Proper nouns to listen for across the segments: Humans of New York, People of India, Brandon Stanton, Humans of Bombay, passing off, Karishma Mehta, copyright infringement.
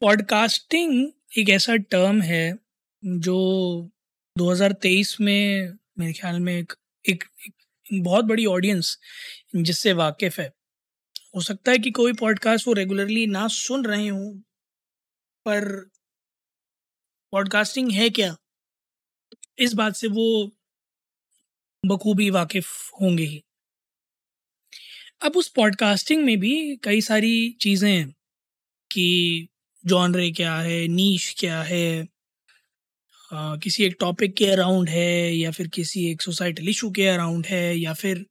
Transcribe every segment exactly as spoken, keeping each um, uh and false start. Podcasting एक ऐसा term है जो दो हज़ार तेईस में मेरे ख्याल में एक एक, एक बहुत बड़ी ऑडियंस जिससे वाकिफ़ है। हो सकता है कि कोई पॉडकास्ट वो रेगुलरली ना सुन रहे हों, पर पॉडकास्टिंग है क्या इस बात से वो बखूबी वाकिफ़ होंगे ही। अब उस पॉडकास्टिंग में भी कई सारी चीज़ें हैं कि जॉनरे क्या है, नीश क्या है, आ, किसी एक टॉपिक के अराउंड है या फिर किसी एक सोसाइटल इशू के अराउंड है या फिर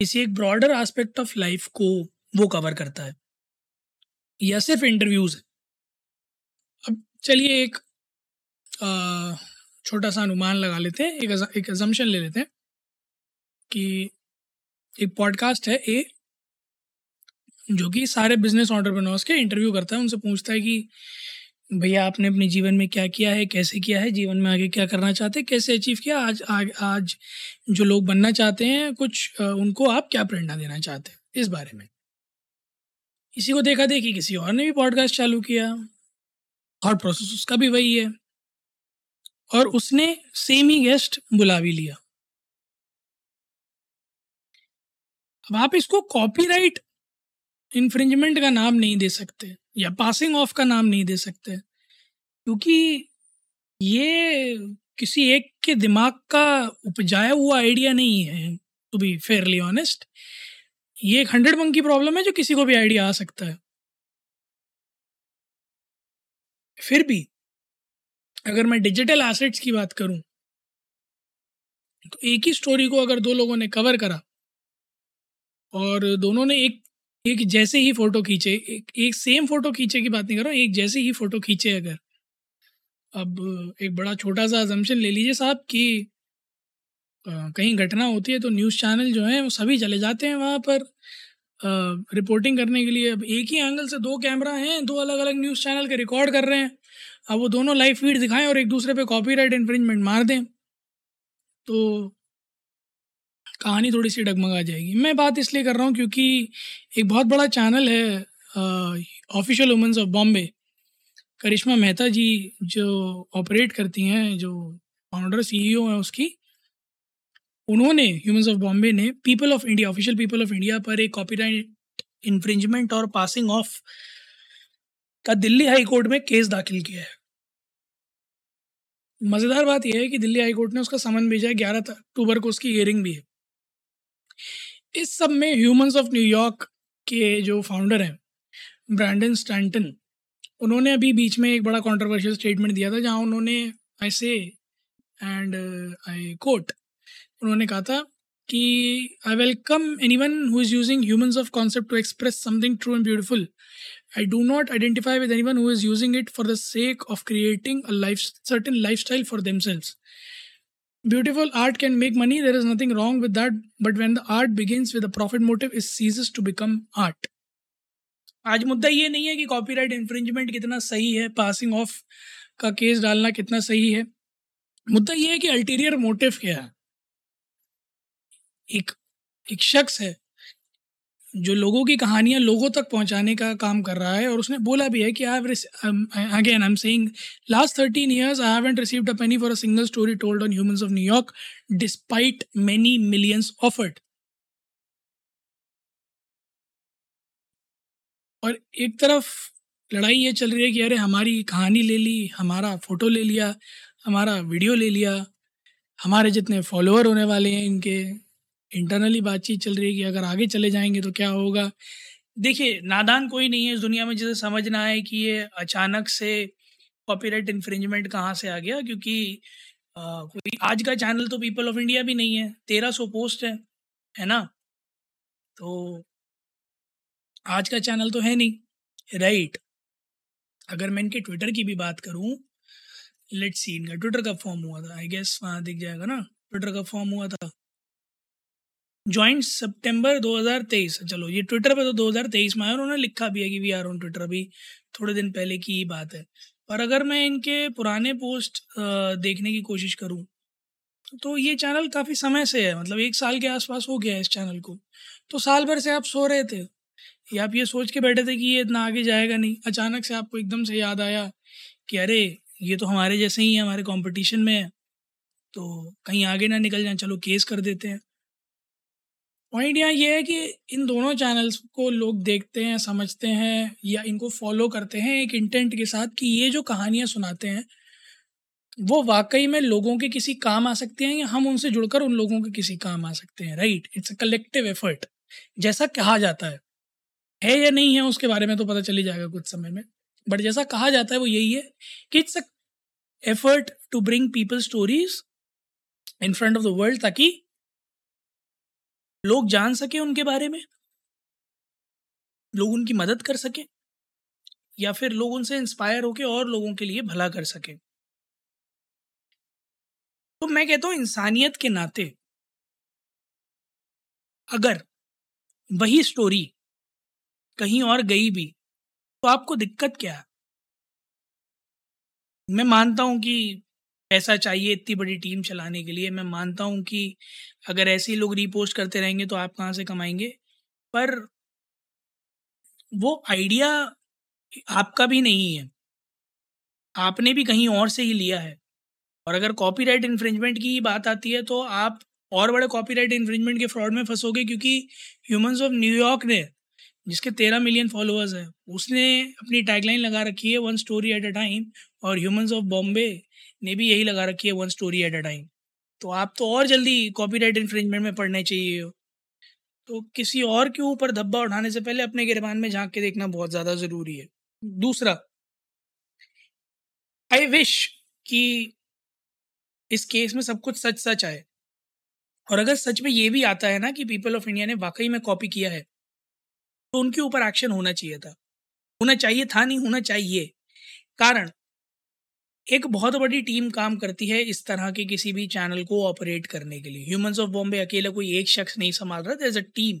किसी एक ब्रॉडर एस्पेक्ट ऑफ लाइफ को वो कवर करता है या सिर्फ इंटरव्यूज़ है। अब चलिए एक आ, छोटा सा अनुमान लगा लेते हैं, एक एक अजम्पशन ले लेते हैं कि एक पॉडकास्ट है ए जो कि सारे बिजनेस एंटरप्रेन्योर्स के इंटरव्यू करता है, उनसे पूछता है कि भैया आपने अपने जीवन में क्या किया है, कैसे किया है, जीवन में आगे क्या करना चाहते हैं, कैसे अचीव किया, आज आज आज जो लोग बनना चाहते हैं कुछ उनको आप क्या प्रेरणा देना चाहते हैं इस बारे में। इसी को देखा देखी किसी और ने भी पॉडकास्ट चालू किया, थॉट प्रोसेस उसका भी वही है और उसने सेम ही गेस्ट बुला भी लिया। अब आप इसको कॉपीराइट इन्फ्रिंजमेंट का नाम नहीं दे सकते या पासिंग ऑफ का नाम नहीं दे सकते, क्योंकि ये किसी एक के दिमाग का उपजाया हुआ आइडिया नहीं है। टू बी फेयरली ऑनेस्ट, ये एक हंड्रेड मंकी प्रॉब्लम है जो किसी को भी आइडिया आ सकता है। फिर भी अगर मैं डिजिटल एसेट्स की बात करूं तो एक ही स्टोरी को अगर दो लोगों ने कवर करा और दोनों ने एक एक जैसे ही फ़ोटो खींचे, एक एक सेम फ़ोटो खींचे की बात नहीं कर रहा हूँ, एक जैसे ही फ़ोटो खींचे अगर, अब एक बड़ा छोटा सा अजम्पशन ले लीजिए साहब कि आ, कहीं घटना होती है तो न्यूज़ चैनल जो हैं वो सभी चले जाते हैं वहाँ पर आ, रिपोर्टिंग करने के लिए। अब एक ही एंगल से दो कैमरा हैं, दो अलग अलग न्यूज़ चैनल के रिकॉर्ड कर रहे हैं, अब वो दोनों लाइव फीड दिखाएं और एक दूसरे पर कॉपीराइट इन्फ्रिंजमेंट मार दें तो कहानी थोड़ी सी डगमगा जाएगी। मैं बात इसलिए कर रहा हूँ क्योंकि एक बहुत बड़ा चैनल है official women's of Bombay, Karishma Mehta ji जो ऑपरेट करती हैं, जो फाउंडर सीईओ हैं उसकी, उन्होंने ह्यूमंस ऑफ बॉम्बे ने people of India, official people of India पर एक कॉपीराइट इन्फ्रिंजमेंट और पासिंग ऑफ का दिल्ली हाई कोर्ट में केस दाखिल किया है। मज़ेदार बात यह है कि दिल्ली हाई कोर्ट ने उसका समन भेजा है, ग्यारह अक्टूबर को उसकी हियरिंग भी है। इस सब में ह्यूमंस ऑफ न्यू यॉर्क के जो फाउंडर हैं ब्रांडन स्टैंटन, उन्होंने अभी बीच में एक बड़ा कंट्रोवर्शियल स्टेटमेंट दिया था जहां उन्होंने आई से एंड आई कोट, उन्होंने कहा था कि I welcome anyone who is using humans of concept to express something true and beautiful. I do not identify with anyone who is using it for the sake of creating a life certain life style for themselves. Beautiful art can make money, there is nothing wrong with that, but when the art begins with a profit motive, it ceases to become art. आज मुद्दा ये नहीं है कि copyright infringement कितना सही है, passing off का केस डालना कितना सही है, मुद्दा ये है कि अल्टीरियर मोटिव क्या है। एक एक शख्स है जो लोगों की कहानियाँ लोगों तक पहुँचाने का काम कर रहा है और उसने बोला भी है कि I have again I am saying last thirteen years I haven't received a penny for a single story told on humans of New York despite many millions offered. और एक तरफ लड़ाई ये चल रही है कि अरे हमारी कहानी ले ली, हमारा फ़ोटो ले लिया, हमारा वीडियो ले लिया, हमारे जितने फॉलोअर होने वाले हैं इनके। इंटरनली बातचीत चल रही है कि अगर आगे चले जाएंगे तो क्या होगा। देखिए, नादान कोई नहीं है इस दुनिया में जिसे समझना है कि ये अचानक से कॉपीराइट इन्फ्रिंजमेंट कहाँ से आ गया, क्योंकि आ, कोई आज का चैनल तो पीपल ऑफ इंडिया भी नहीं है, तेरह सौ पोस्ट है है ना। तो आज का चैनल तो है नहीं, राइट। अगर मैं इनके ट्विटर की भी बात करूं, लेट्स सी इनका ट्विटर का फॉर्म हुआ था, आई गेस वहाँ दिख जाएगा ना, ट्विटर का फॉर्म हुआ था ज्वाइंट सितंबर दो हज़ार तेईस। चलो ये ट्विटर पे तो दो हज़ार तेईस में आया, उन्होंने लिखा भी है कि वी आर ऑन ट्विटर, अभी थोड़े दिन पहले की ही बात है। पर अगर मैं इनके पुराने पोस्ट देखने की कोशिश करूं तो ये चैनल काफ़ी समय से है, मतलब एक साल के आसपास हो गया है इस चैनल को। तो साल भर से आप सो रहे थे या आप ये सोच के बैठे थे कि ये इतना आगे जाएगा नहीं, अचानक से आपको एकदम से याद आया कि अरे ये तो हमारे जैसे ही है, हमारे कॉम्पिटिशन में है, तो कहीं आगे ना निकल जाए, चलो केस कर देते हैं। पॉइंट यहाँ ये है कि इन दोनों चैनल्स को लोग देखते हैं, समझते हैं या इनको फॉलो करते हैं एक इंटेंट के साथ कि ये जो कहानियाँ सुनाते हैं वो वाकई में लोगों के किसी काम आ सकते हैं या हम उनसे जुड़कर उन लोगों के किसी काम आ सकते हैं, right. It's a collective effort जैसा कहा जाता है, है या नहीं है उसके बारे में तो पता चली जाएगा कुछ समय में, बट जैसा कहा जाता है वो यही है कि it's a effort to bring people stories in front of the world, ताकि लोग जान सके उनके बारे में, लोग उनकी मदद कर सके या फिर लोग उनसे इंस्पायर होके और लोगों के लिए भला कर सके। तो मैं कहता हूँ इंसानियत के नाते अगर वही स्टोरी कहीं और गई भी तो आपको दिक्कत क्या है? मैं मानता हूँ कि पैसा चाहिए इतनी बड़ी टीम चलाने के लिए, मैं मानता हूँ कि अगर ऐसे ही लोग रीपोस्ट करते रहेंगे तो आप कहाँ से कमाएंगे, पर वो आइडिया आपका भी नहीं है, आपने भी कहीं और से ही लिया है। और अगर कॉपीराइट इन्फ्रिंजमेंट की बात आती है तो आप और बड़े कॉपीराइट इन्फ्रिंजमेंट के फ्रॉड में फंसोगे, क्योंकि ह्यूमंस ऑफ न्यूयॉर्क ने, जिसके तेरह मिलियन फॉलोअर्स हैं, उसने अपनी टैगलाइन लगा रखी है one story at a time, और ह्यूमंस ऑफ बॉम्बे ने भी यही लगा रखी है one story at a time. तो आप तो और जल्दी कॉपीराइट इन्फ्रिंजमेंट में पढ़ने चाहिए हो। तो किसी और के ऊपर धब्बा उठाने से पहले अपने गिरबान में झांक के देखना बहुत ज़्यादा ज़रूरी है। दूसरा, आई विश कि इस केस में सब कुछ सच सच आए, और अगर सच में ये भी आता है ना कि पीपल ऑफ इंडिया ने वाकई में कॉपी किया है तो उनके ऊपर एक्शन होना चाहिए था, होना चाहिए था नहीं होना चाहिए। कारण, एक बहुत बड़ी टीम काम करती है इस तरह के किसी भी चैनल को ऑपरेट करने के लिए। ह्यूमंस ऑफ बॉम्बे अकेला कोई एक शख्स नहीं संभाल रहा, there is a team,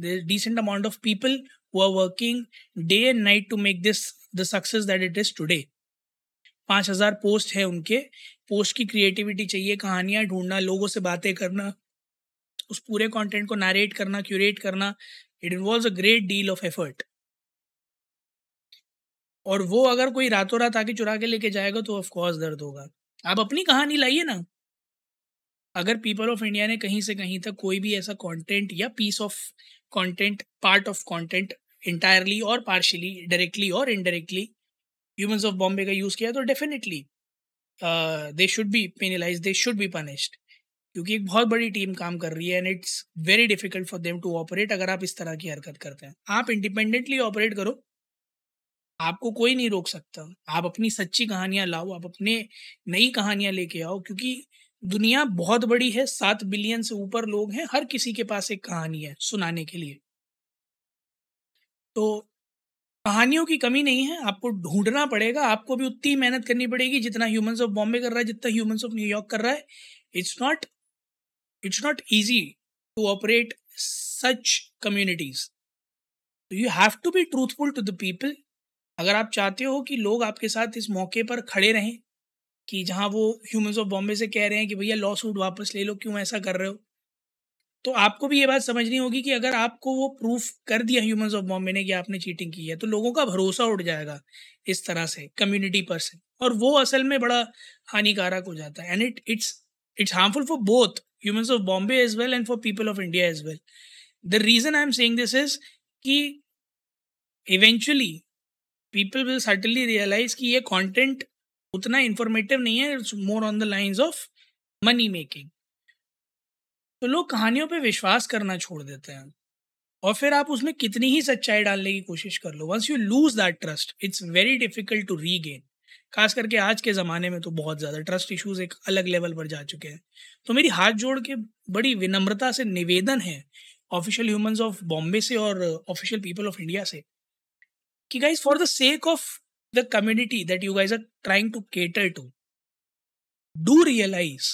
there is decent amount of people who are working day and night to make this the success that it is today. पाँच हज़ार पोस्ट है उनके, पोस्ट की क्रिएटिविटी चाहिए, कहानियाँ ढूंढना, लोगों से बातें करना, उस पूरे कंटेंट को नरेट करना, क्यूरेट करना, it involves a great deal of effort. और वो अगर कोई रातों रात आके चुरा के लेके जाएगा तो ऑफ कोर्स दर्द होगा। आप अपनी कहानी लाइए ना। अगर पीपल ऑफ इंडिया ने कहीं से कहीं तक कोई भी ऐसा कंटेंट या piece of content, part of content, entirely और पार्शियली, डायरेक्टली और इनडायरेक्टली ह्यूमंस ऑफ बॉम्बे का यूज़ किया तो definitely they should be penalise, they should be punished, क्योंकि एक बहुत बड़ी टीम काम कर रही है and it's very difficult for them to operate अगर आप इस तरह की हरकत करते हैं। आप इंडिपेंडेंटली ऑपरेट करो, आपको कोई नहीं रोक सकता। आप अपनी सच्ची कहानियाँ लाओ, आप अपने नई कहानियाँ लेके आओ, क्योंकि दुनिया बहुत बड़ी है, सात बिलियन से ऊपर लोग हैं, हर किसी के पास एक कहानी है सुनाने के लिए। तो कहानियों की कमी नहीं है, आपको ढूंढना पड़ेगा, आपको भी उतनी मेहनत करनी पड़ेगी जितना ह्यूमंस ऑफ बॉम्बे कर रहा है, जितना ह्यूमंस ऑफ न्यूयॉर्क कर रहा है। It's not it's not easy to operate such communities, you have to be truthful to the people. अगर आप चाहते हो कि लोग आपके साथ इस मौके पर खड़े रहें, कि जहां वो ह्यूमंस ऑफ बॉम्बे से कह रहे हैं कि भैया लॉ सूट वापस ले लो, क्यों ऐसा कर रहे हो, तो आपको भी ये बात समझनी होगी कि अगर आपको वो प्रूफ कर दिया ह्यूमंस ऑफ बॉम्बे ने कि आपने चीटिंग की है तो लोगों का भरोसा उठ जाएगा इस तरह से कम्युनिटी पर से, और वो असल में बड़ा हानिकारक हो जाता है। And it it's it's harmful for both humans of Bombay as well and for people of India as well. The reason I am saying this is कि eventually people will suddenly realise कि ये कंटेंट उतना informative नहीं है, it's more on the lines of money making. तो लोग कहानियों पे विश्वास करना छोड़ देते हैं, और फिर आप उसमें कितनी ही सच्चाई डालने की कोशिश कर लो, once you lose that trust it's very difficult to regain. खास करके आज के ज़माने में तो बहुत ज़्यादा ट्रस्ट इश्यूज एक अलग लेवल पर जा चुके हैं। तो मेरी हाथ जोड़ के बड़ी विनम्रता से निवेदन है ऑफिशियल ह्यूमंस ऑफ बॉम्बे से और ऑफिशियल पीपल ऑफ इंडिया से कि guys for the sake of the community that you guys are trying to cater to, do realise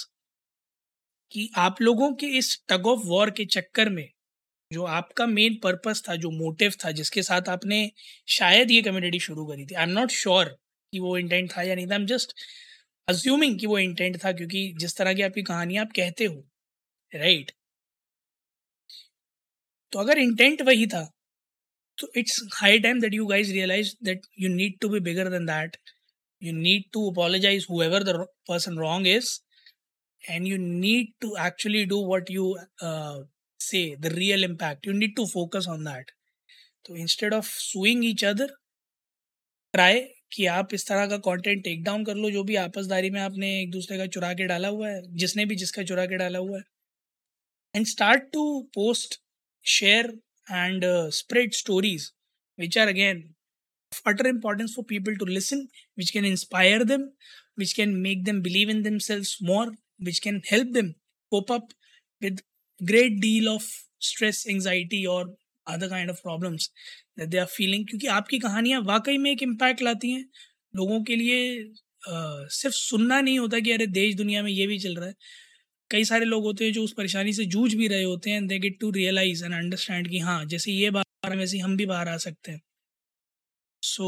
कि आप लोगों के इस टग ऑफ वॉर के चक्कर में जो आपका मेन पर्पस था, जो मोटिव था जिसके साथ आपने शायद ये कम्युनिटी शुरू करी थी, आई एम नॉट श्योर कि वो इंटेंट था या नहीं था, आई एम जस्ट अस्यूमिंग कि वो इंटेंट था क्योंकि जिस तरह की आपकी कहानियाँ आप कहते हो, राइट right? तो अगर इंटेंट वही था तो it's high time that you guys realise that you need to be bigger than that, you need to apologise whoever the person wrong is and you need to actually do what you uh, say, the real impact. You need to focus on that. So instead of suing each other, try कि आप इस तरह का content take down कर लो जो भी आपसदारी में आपने एक दूसरे का चुरा के डाला हुआ है, जिसने भी जिसका चुरा के डाला हुआ है, and start to post, share and uh, spread stories which are again of utter importance for people to listen, which can inspire them, which can make them believe in themselves more, which can help them cope up with great deal of stress, anxiety or other kind of problems that they are feeling. क्योंकि आपकी कहानियाँ वाकई में एक impact लाती हैं लोगों के लिए. आ, सिर्फ सुनना नहीं होता कि अरे देश दुनिया में ये भी चल रहा है, कई सारे लोग होते हैं जो उस परेशानी से जूझ भी रहे होते हैं, they get to realize and understand कि हाँ जैसे ये बाहर वैसे हम भी बाहर आ सकते हैं. So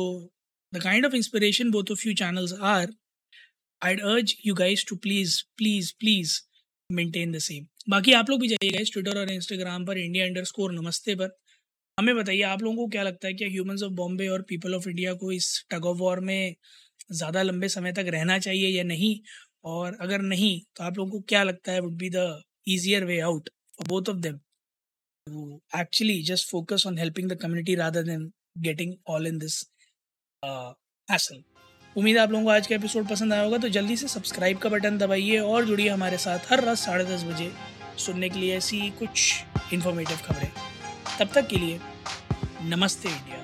the kind of inspiration both of you channels are, I'd urge you guys to please, please, please maintain the same. बाकी आप लोग भी जाइए guys Twitter और Instagram पर India underscore नमस्ते पर, हमें बताइए आप लोगों को क्या लगता है कि Humans of Bombay और People of India को इस tug of war में ज़्यादा लंबे समय तक रहना चाहिए या नहीं, और अगर नहीं तो आप लोगों को क्या लगता है would be the easier way out for both of them to actually just focus on helping the community rather than getting all in this uh, hassle. उम्मीद है आप लोगों को आज का एपिसोड पसंद आया होगा, तो जल्दी से सब्सक्राइब का बटन दबाइए और जुड़िए हमारे साथ हर रात साढ़े दस बजे सुनने के लिए ऐसी कुछ इन्फॉर्मेटिव खबरें. तब तक के लिए नमस्ते इंडिया.